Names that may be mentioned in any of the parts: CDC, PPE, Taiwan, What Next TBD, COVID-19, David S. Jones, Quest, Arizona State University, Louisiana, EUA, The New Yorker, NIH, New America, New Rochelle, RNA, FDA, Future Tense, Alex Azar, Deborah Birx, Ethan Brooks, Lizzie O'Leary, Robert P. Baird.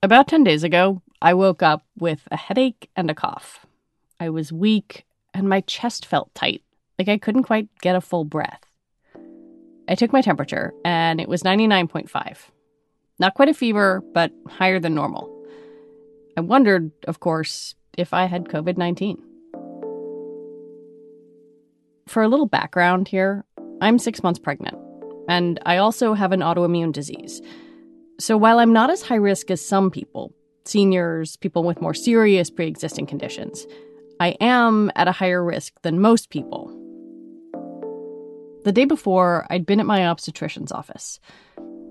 About 10 days ago, I woke up with a headache and a cough. I was weak and my chest felt tight, like I couldn't quite get a full breath. I took my temperature and it was 99.5. Not quite a fever, but higher than normal. I wondered, of course, if I had COVID-19. For a little background here, I'm 6 months pregnant. And I also have an autoimmune disease. So while I'm not as high risk as some people, seniors, people with more serious pre-existing conditions, I am at a higher risk than most people. The day before, I'd been at my obstetrician's office.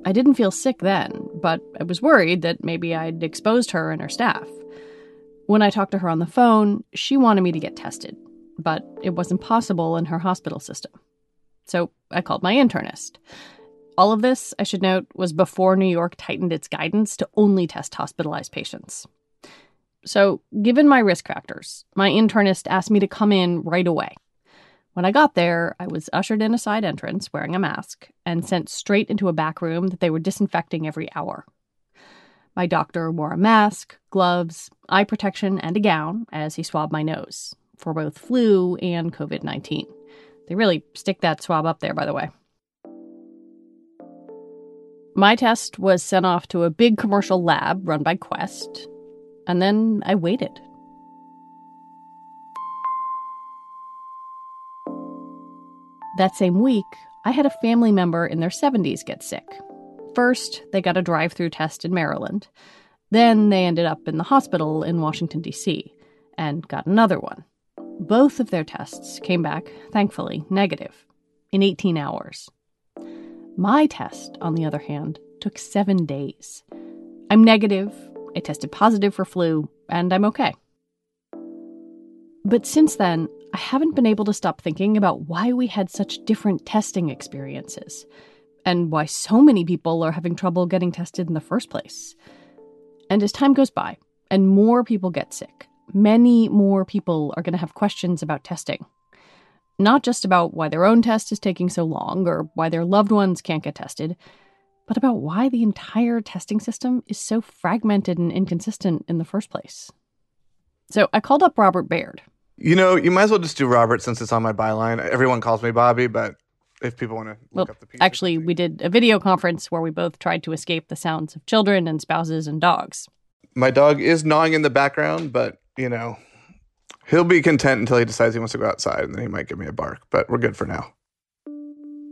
I didn't feel sick then, but I was worried that maybe I'd exposed her and her staff. When I talked to her on the phone, she wanted me to get tested, but it wasn't possible in her hospital system. So I called my internist. All of this, I should note, was before New York tightened its guidance to only test hospitalized patients. So given my risk factors, my internist asked me to come in right away. When I got there, I was ushered in a side entrance wearing a mask and sent straight into a back room that they were disinfecting every hour. My doctor wore a mask, gloves, eye protection, and a gown as he swabbed my nose for both flu and COVID-19. They really stick that swab up there, by the way. My test was sent off to a big commercial lab run by Quest, and then I waited. That same week, I had a family member in their 70s get sick. First, they got a drive-through test in Maryland. Then they ended up in the hospital in Washington, D.C., and got another one. Both of their tests came back, thankfully, negative in 18 hours. My test, on the other hand, took 7 days. I'm negative, I tested positive for flu, and I'm okay. But since then, I haven't been able to stop thinking about why we had such different testing experiences and why so many people are having trouble getting tested in the first place. And as time goes by and more people get sick, many more people are going to have questions about testing. Not just about why their own test is taking so long or why their loved ones can't get tested, but about why the entire testing system is so fragmented and inconsistent in the first place. So I called up Robert Baird. You know, you might as well just do Robert since it's on my byline. Everyone calls me Bobby, but if people want to look up the piece. Actually, we did a video conference where we both tried to escape the sounds of children and spouses and dogs. My dog is gnawing in the background, but you know, he'll be content until he decides he wants to go outside, and then he might give me a bark, but we're good for now.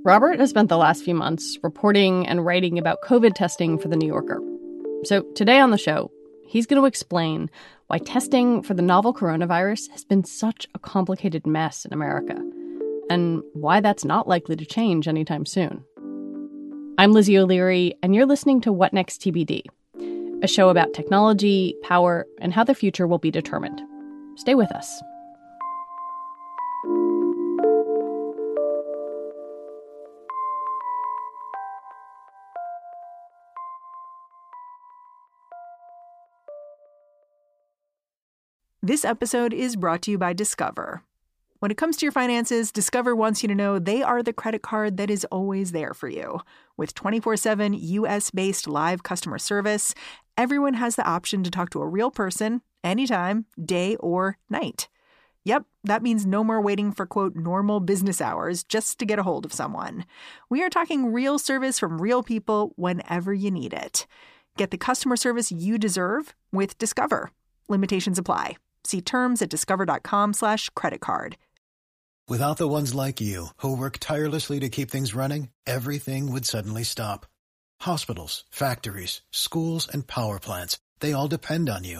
Robert has spent the last few months reporting and writing about COVID testing for The New Yorker. So today on the show, he's going to explain why testing for the novel coronavirus has been such a complicated mess in America, and why that's not likely to change anytime soon. I'm Lizzie O'Leary, and you're listening to What Next TBD, a show about technology, power, and how the future will be determined. Stay with us. This episode is brought to you by Discover. When it comes to your finances, Discover wants you to know they are the credit card that is always there for you. With 24/7 U.S.-based live customer service, everyone has the option to talk to a real person anytime, day or night. Yep, that means no more waiting for, quote, normal business hours just to get a hold of someone. We are talking real service from real people whenever you need it. Get the customer service you deserve with Discover. Limitations apply. See terms at discover.com/creditcard. Without the ones like you who work tirelessly to keep things running, everything would suddenly stop. Hospitals, factories, schools, and power plants, they all depend on you.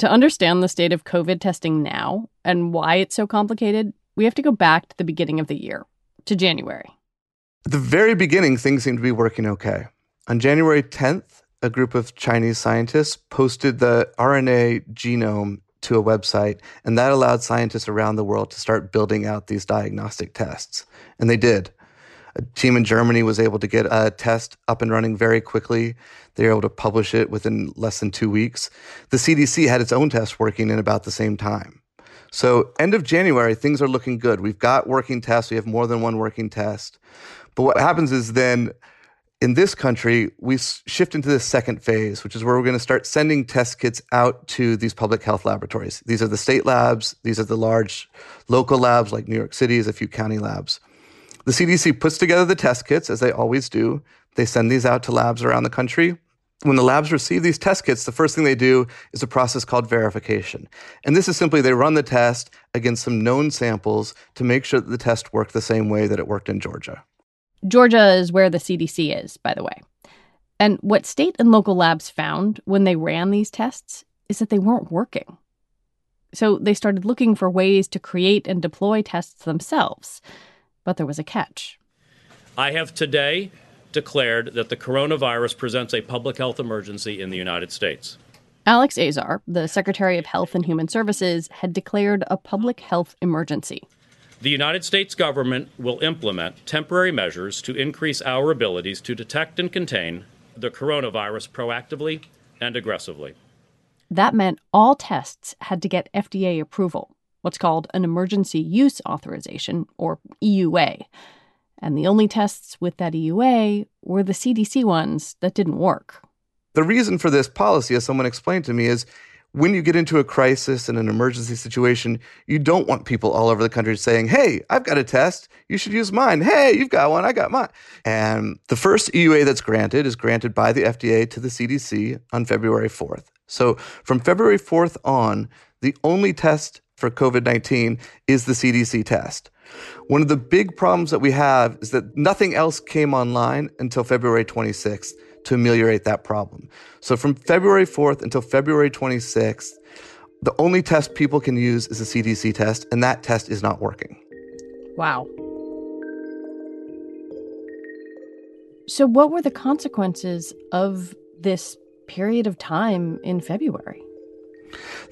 To understand the state of COVID testing now and why it's so complicated, we have to go back to the beginning of the year, to January. At the very beginning, things seemed to be working okay. On January 10th, a group of Chinese scientists posted the RNA genome to a website, and that allowed scientists around the world to start building out these diagnostic tests. And they did. A team in Germany was able to get a test up and running very quickly. They were able to publish it within less than 2 weeks. The CDC had its own test working in about the same time. So end of January, things are looking good. We've got working tests. We have more than one working test. But what happens is then in this country, we shift into the second phase, which is where we're going to start sending test kits out to these public health laboratories. These are the state labs. These are the large local labs like New York City's, a few county labs. The CDC puts together the test kits, as they always do. They send these out to labs around the country. When the labs receive these test kits, the first thing they do is a process called verification. And this is simply they run the test against some known samples to make sure that the test worked the same way that it worked in Georgia. Georgia is where the CDC is, by the way. And what state and local labs found when they ran these tests is that they weren't working. So they started looking for ways to create and deploy tests themselves. But there was a catch. I have today declared that the coronavirus presents a public health emergency in the United States. Alex Azar, the Secretary of Health and Human Services, had declared a public health emergency. The United States government will implement temporary measures to increase our abilities to detect and contain the coronavirus proactively and aggressively. That meant all tests had to get FDA approval, what's called an emergency use authorization, or EUA. And the only tests with that EUA were the CDC ones that didn't work. The reason for this policy, as someone explained to me, is when you get into a crisis and an emergency situation, you don't want people all over the country saying, hey, I've got a test, you should use mine. Hey, you've got one, I got mine. And the first EUA that's granted is granted by the FDA to the CDC on February 4th. So from February 4th on, the only test for COVID-19 is the CDC test. One of the big problems that we have is that nothing else came online until February 26th to ameliorate that problem. So from February 4th until February 26th, the only test people can use is the CDC test, and that test is not working. Wow. So what were the consequences of this period of time in February?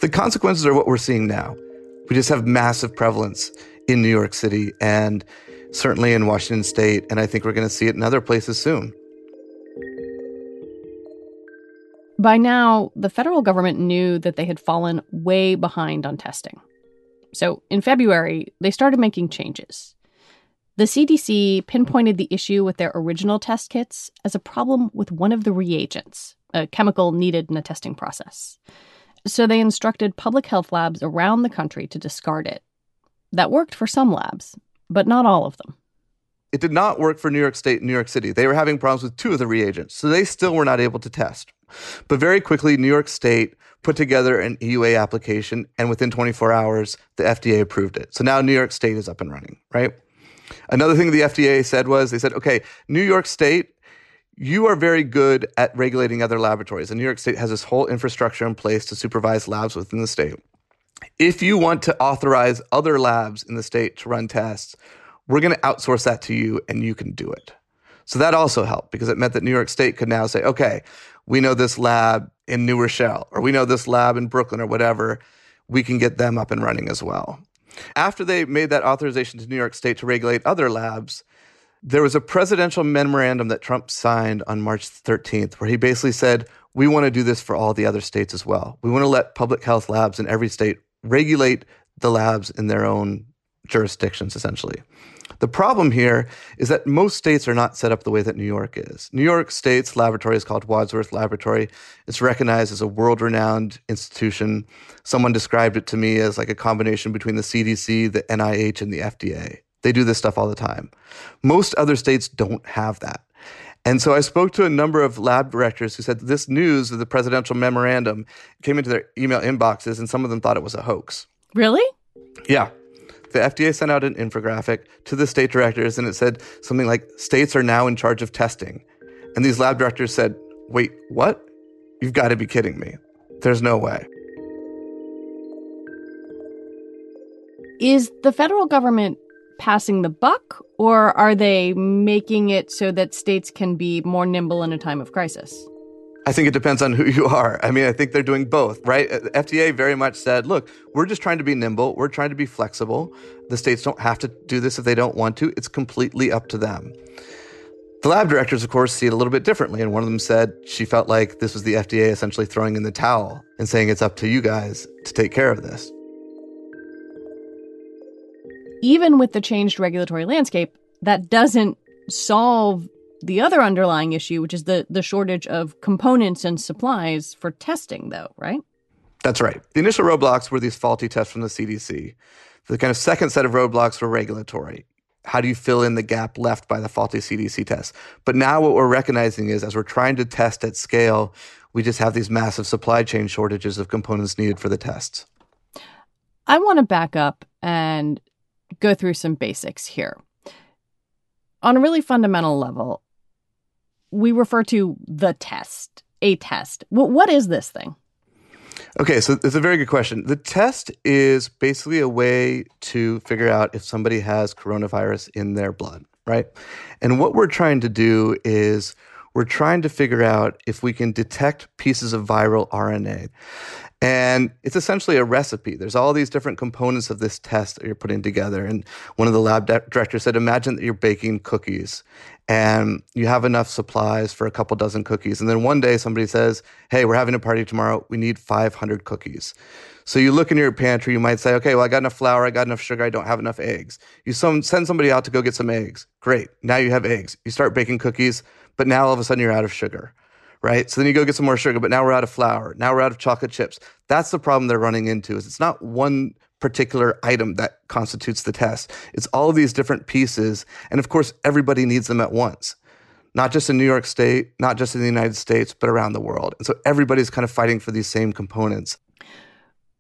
The consequences are what we're seeing now. We just have massive prevalence in New York City and certainly in Washington State, and I think we're going to see it in other places soon. By now, the federal government knew that they had fallen way behind on testing. So in February, they started making changes. The CDC pinpointed the issue with their original test kits as a problem with one of the reagents, a chemical needed in a testing process. So they instructed public health labs around the country to discard it. That worked for some labs, but not all of them. It did not work for New York State and New York City. They were having problems with two of the reagents, so they still were not able to test. But very quickly, New York State put together an EUA application, and within 24 hours, the FDA approved it. So now New York State is up and running, right? Another thing the FDA said was, they said, okay, New York State, you are very good at regulating other laboratories. And New York State has this whole infrastructure in place to supervise labs within the state. If you want to authorize other labs in the state to run tests, we're going to outsource that to you and you can do it. So that also helped because it meant that New York State could now say, okay, we know this lab in New Rochelle, or we know this lab in Brooklyn or whatever, we can get them up and running as well. After they made that authorization to New York State to regulate other labs, there was a presidential memorandum that Trump signed on March 13th where he basically said, we want to do this for all the other states as well. We want to let public health labs in every state regulate the labs in their own jurisdictions, essentially. The problem here is that most states are not set up the way that New York is. New York State's laboratory is called Wadsworth Laboratory. It's recognized as a world-renowned institution. Someone described it to me as like a combination between the CDC, the NIH, and the FDA. They do this stuff all the time. Most other states don't have that. And so I spoke to a number of lab directors who said this news of the presidential memorandum came into their email inboxes, and some of them thought it was a hoax. Really? Yeah. The FDA sent out an infographic to the state directors, and it said something like, states are now in charge of testing. And these lab directors said, wait, what? You've got to be kidding me. There's no way. Is the federal government passing the buck, or are they making it so that states can be more nimble in a time of crisis? I think it depends on who you are. I mean, I think they're doing both, right? The FDA very much said, look, we're just trying to be nimble. We're trying to be flexible. The states don't have to do this if they don't want to. It's completely up to them. The lab directors, of course, see it a little bit differently. And one of them said she felt like this was the FDA essentially throwing in the towel and saying it's up to you guys to take care of this. Even with the changed regulatory landscape, that doesn't solve the other underlying issue, which is the shortage of components and supplies for testing, though, right? That's right. The initial roadblocks were these faulty tests from the CDC. The kind of second set of roadblocks were regulatory. How do you fill in the gap left by the faulty CDC tests? But now what we're recognizing is as we're trying to test at scale, we just have these massive supply chain shortages of components needed for the tests. I want to back up and go through some basics here. On a really fundamental level, we refer to the test, a test. What is this thing? Okay, so it's a very good question. The test is basically a way to figure out if somebody has coronavirus in their blood, right? And what we're trying to do is we're trying to figure out if we can detect pieces of viral RNA. And it's essentially a recipe. There's all these different components of this test that you're putting together. And one of the lab directors said, imagine that you're baking cookies and you have enough supplies for a couple dozen cookies. And then one day somebody says, hey, we're having a party tomorrow. We need 500 cookies. So you look in your pantry, you might say, okay, well, I got enough flour, I got enough sugar, I don't have enough eggs. You send somebody out to go get some eggs. Great. Now you have eggs. You start baking cookies, but now all of a sudden you're out of sugar. Right? So then you go get some more sugar, but now we're out of flour. Now we're out of chocolate chips. That's the problem they're running into is it's not one particular item that constitutes the test. It's all of these different pieces. And of course, everybody needs them at once, not just in New York State, not just in the United States, but around the world. And so everybody's kind of fighting for these same components.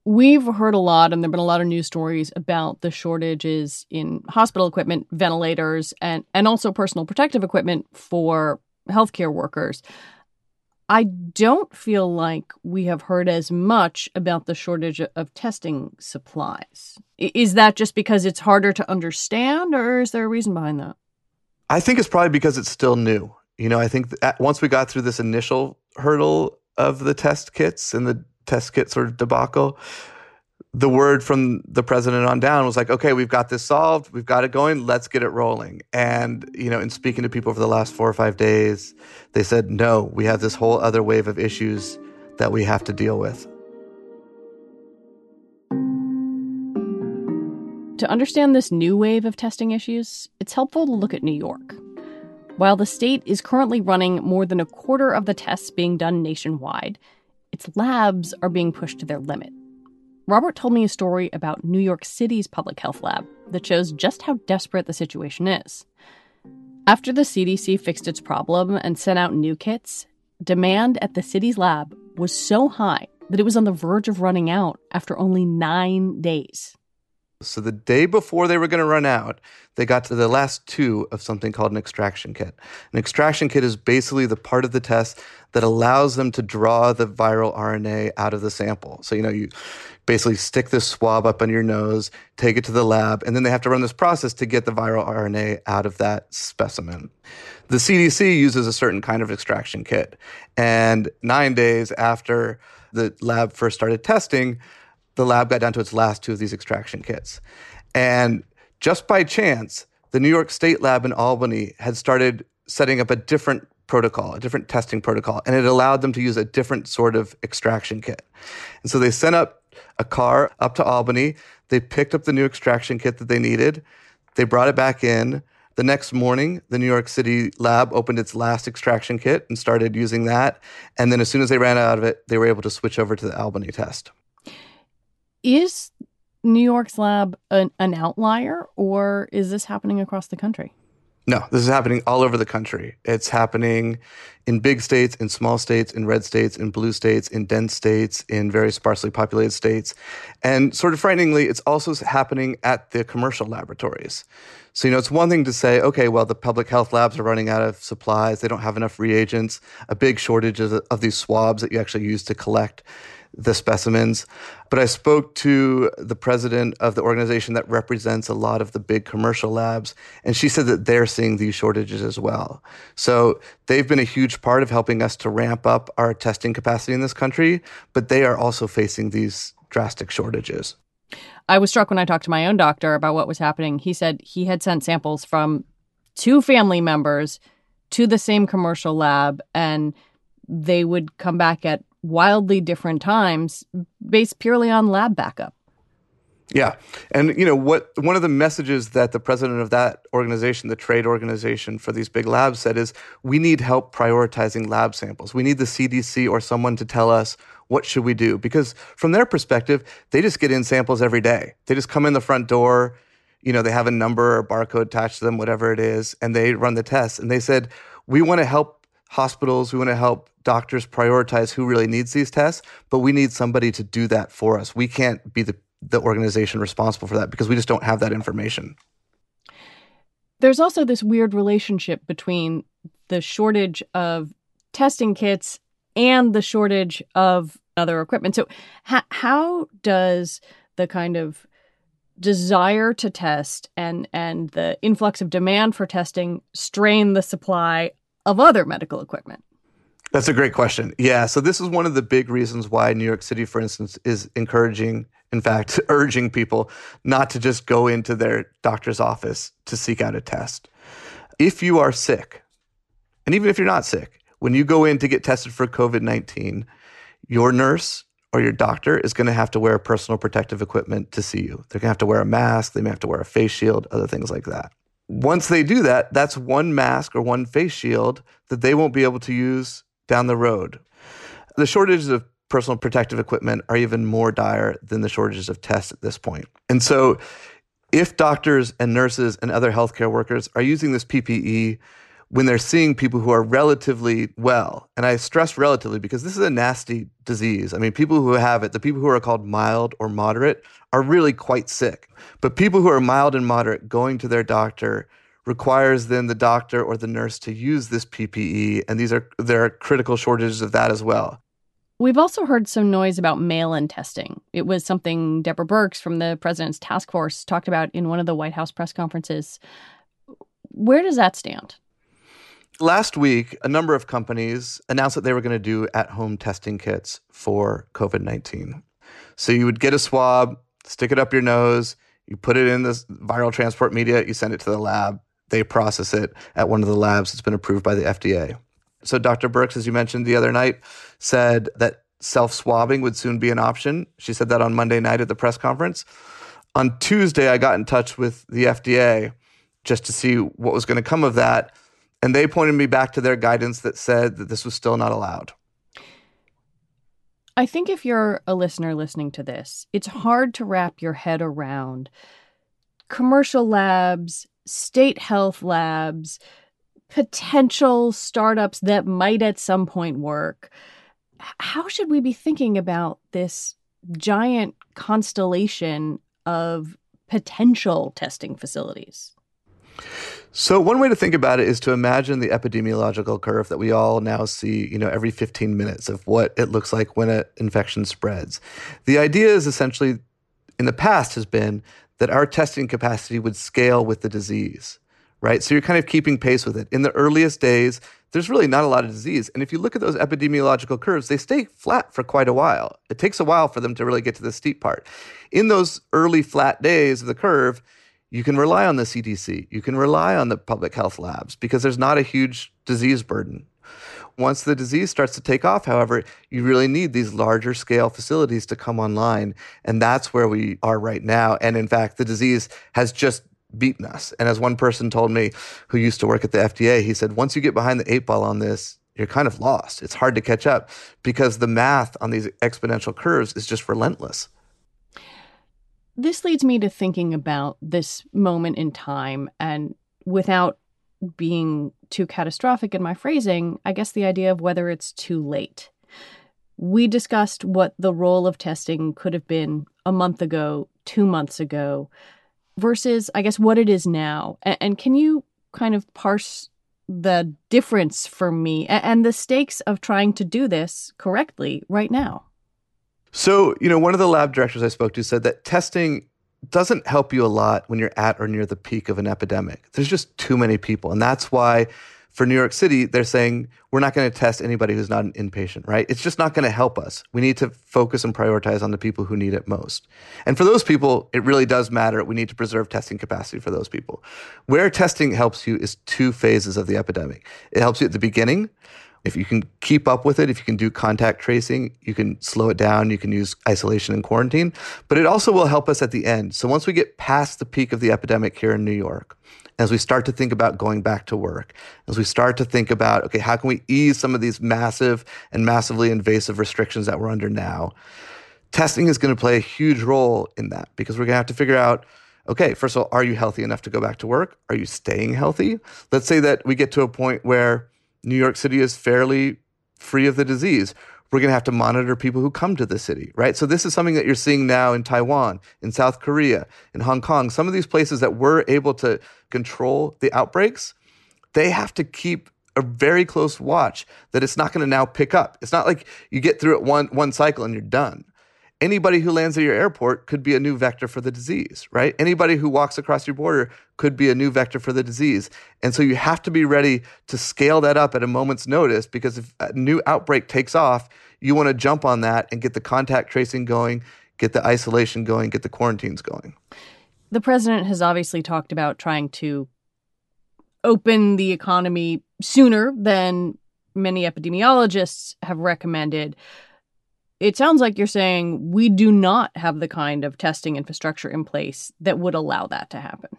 We've heard a lot, and there have been a lot of news stories about the shortages in hospital equipment, ventilators, and also personal protective equipment for healthcare workers. I don't feel like we have heard as much about the shortage of testing supplies. Is that just because it's harder to understand, or is there a reason behind that? I think it's probably because it's still new. You know, I think that once we got through this initial hurdle of the test kits and the test kit sort of debacle, the word from the president on down was like, okay, we've got this solved. We've got it going. Let's get it rolling. And, you know, in speaking to people over the last 4 or 5 days, they said, no, we have this whole other wave of issues that we have to deal with. To understand this new wave of testing issues, it's helpful to look at New York. While the state is currently running more than a quarter of the tests being done nationwide, its labs are being pushed to their limit. Robert told me a story about New York City's public health lab that shows just how desperate the situation is. After the CDC fixed its problem and sent out new kits, demand at the city's lab was so high that it was on the verge of running out after only 9 days. So the day before they were going to run out, they got to the last two of something called an extraction kit. An extraction kit is basically the part of the test that allows them to draw the viral RNA out of the sample. So, you basically stick this swab up on your nose, take it to the lab, and then they have to run this process to get the viral RNA out of that specimen. The CDC uses a certain kind of extraction kit. And 9 days after the lab first started testing, the lab got down to its last two of these extraction kits. And just by chance, the New York State lab in Albany had started setting up a different protocol, a different testing protocol, and it allowed them to use a different sort of extraction kit. And so they sent up a car up to Albany. They picked up the new extraction kit that they needed. They brought it back in. The next morning, the New York City lab opened its last extraction kit and started using that. And then as soon as they ran out of it, they were able to switch over to the Albany test. Is New York's lab an outlier, or is this happening across the country? No, this is happening all over the country. It's happening in big states, in small states, in red states, in blue states, in dense states, in very sparsely populated states. And sort of frighteningly, it's also happening at the commercial laboratories. So, it's one thing to say, okay, well, the public health labs are running out of supplies. They don't have enough reagents, a big shortage of these swabs that you actually use to collect the specimens. But I spoke to the president of the organization that represents a lot of the big commercial labs, and she said that they're seeing these shortages as well. So they've been a huge part of helping us to ramp up our testing capacity in this country, but they are also facing these drastic shortages. I was struck when I talked to my own doctor about what was happening. He said he had sent samples from two family members to the same commercial lab, and they would come back at wildly different times based purely on lab backup. Yeah. And, one of the messages that the president of that organization, the trade organization for these big labs, said is we need help prioritizing lab samples. We need the CDC or someone to tell us what should we do. Because from their perspective, they just get in samples every day. They just come in the front door, they have a number or barcode attached to them, whatever it is, and they run the tests. And they said, we want to help hospitals, we want to help doctors prioritize who really needs these tests, but we need somebody to do that for us. We can't be the organization responsible for that because we just don't have that information. There's also this weird relationship between the shortage of testing kits and the shortage of other equipment. So how does the kind of desire to test and the influx of demand for testing strain the supply of other medical equipment? That's a great question. Yeah. So this is one of the big reasons why New York City, for instance, is urging people not to just go into their doctor's office to seek out a test. If you are sick, and even if you're not sick, when you go in to get tested for COVID-19, your nurse or your doctor is going to have to wear personal protective equipment to see you. They're going to have to wear a mask. They may have to wear a face shield, other things like that. Once they do that, that's one mask or one face shield that they won't be able to use down the road. The shortages of personal protective equipment are even more dire than the shortages of tests at this point. And so if doctors and nurses and other healthcare workers are using this PPE when they're seeing people who are relatively well, and I stress relatively because this is a nasty disease. I mean, people who have it, the people who are called mild or moderate are really quite sick. But people who are mild and moderate going to their doctor requires then the doctor or the nurse to use this PPE. And there are critical shortages of that as well. We've also heard some noise about mail-in testing. It was something Deborah Birx from the president's task force talked about in one of the White House press conferences. Where does that stand? Last week, a number of companies announced that they were going to do at-home testing kits for COVID-19. So you would get a swab, stick it up your nose, you put it in this viral transport media, you send it to the lab. They process it at one of the labs that's been approved by the FDA. So Dr. Birx, as you mentioned the other night, said that self-swabbing would soon be an option. She said that on Monday night at the press conference. On Tuesday, I got in touch with the FDA just to see what was going to come of that. And they pointed me back to their guidance that said that this was still not allowed. I think if you're a listener listening to this, it's hard to wrap your head around commercial labs, state health labs, potential startups that might at some point work. How should we be thinking about this giant constellation of potential testing facilities? So one way to think about it is to imagine the epidemiological curve that we all now see, every 15 minutes of what it looks like when an infection spreads. The idea is essentially, in the past, has been that our testing capacity would scale with the disease, right? So you're kind of keeping pace with it. In the earliest days, there's really not a lot of disease. And if you look at those epidemiological curves, they stay flat for quite a while. It takes a while for them to really get to the steep part. In those early flat days of the curve, you can rely on the CDC. You can rely on the public health labs because there's not a huge disease burden. Once the disease starts to take off, however, you really need these larger scale facilities to come online. And that's where we are right now. And in fact, the disease has just beaten us. And as one person told me who used to work at the FDA, he said, once you get behind the eight ball on this, you're kind of lost. It's hard to catch up because the math on these exponential curves is just relentless. This leads me to thinking about this moment in time, and without being too catastrophic in my phrasing, I guess the idea of whether it's too late. We discussed what the role of testing could have been a month ago, 2 months ago, versus, I guess, what it is now. And can you kind of parse the difference for me and the stakes of trying to do this correctly right now? So, one of the lab directors I spoke to said that testing doesn't help you a lot when you're at or near the peak of an epidemic. There's just too many people. And that's why for New York City, they're saying, we're not going to test anybody who's not an inpatient, right? It's just not going to help us. We need to focus and prioritize on the people who need it most. And for those people, it really does matter. We need to preserve testing capacity for those people. Where testing helps you is two phases of the epidemic. It helps you at the beginning. If you can keep up with it, if you can do contact tracing, you can slow it down, you can use isolation and quarantine, but it also will help us at the end. So once we get past the peak of the epidemic here in New York, as we start to think about going back to work, as we start to think about, okay, how can we ease some of these massive and massively invasive restrictions that we're under now? Testing is going to play a huge role in that because we're going to have to figure out, okay, first of all, are you healthy enough to go back to work? Are you staying healthy? Let's say that we get to a point where New York City is fairly free of the disease. We're going to have to monitor people who come to the city, right? So this is something that you're seeing now in Taiwan, in South Korea, in Hong Kong. Some of these places that were able to control the outbreaks, they have to keep a very close watch that it's not going to now pick up. It's not like you get through it one cycle and you're done. Anybody who lands at your airport could be a new vector for the disease, right? Anybody who walks across your border could be a new vector for the disease. And so you have to be ready to scale that up at a moment's notice because if a new outbreak takes off, you want to jump on that and get the contact tracing going, get the isolation going, get the quarantines going. The president has obviously talked about trying to open the economy sooner than many epidemiologists have recommended. It sounds like you're saying we do not have the kind of testing infrastructure in place that would allow that to happen.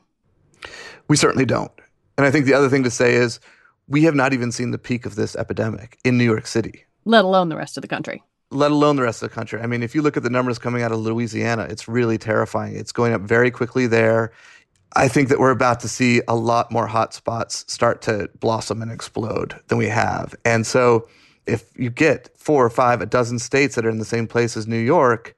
We certainly don't. And I think the other thing to say is we have not even seen the peak of this epidemic in New York City. Let alone the rest of the country. Let alone the rest of the country. I mean, if you look at the numbers coming out of Louisiana, it's really terrifying. It's going up very quickly there. I think that we're about to see a lot more hotspots start to blossom and explode than we have. And so if you get 4 or 5, a dozen states that are in the same place as New York,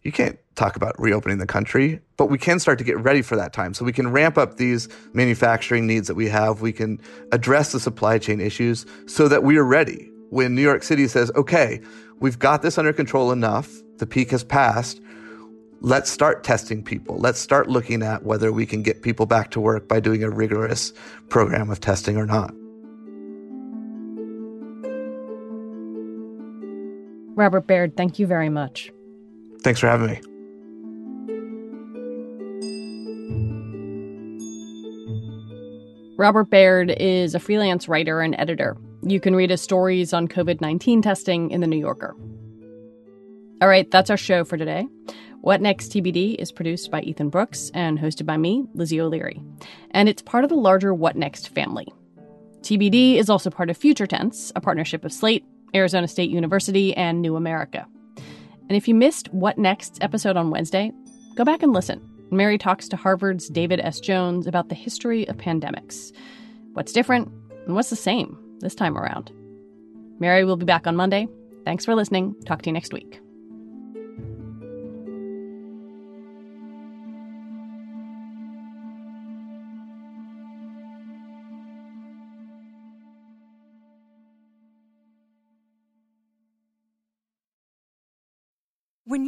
you can't talk about reopening the country, but we can start to get ready for that time. So we can ramp up these manufacturing needs that we have. We can address the supply chain issues so that we are ready. When New York City says, okay, we've got this under control enough, the peak has passed, let's start testing people. Let's start looking at whether we can get people back to work by doing a rigorous program of testing or not. Robert Baird, thank you very much. Thanks for having me. Robert Baird is a freelance writer and editor. You can read his stories on COVID-19 testing in The New Yorker. All right, that's our show for today. What Next TBD is produced by Ethan Brooks and hosted by me, Lizzie O'Leary. And it's part of the larger What Next family. TBD is also part of Future Tense, a partnership of Slate, Arizona State University, and New America. And if you missed What Next's episode on Wednesday, go back and listen. Mary talks to Harvard's David S. Jones about the history of pandemics. What's different and what's the same this time around? Mary will be back on Monday. Thanks for listening. Talk to you next week. When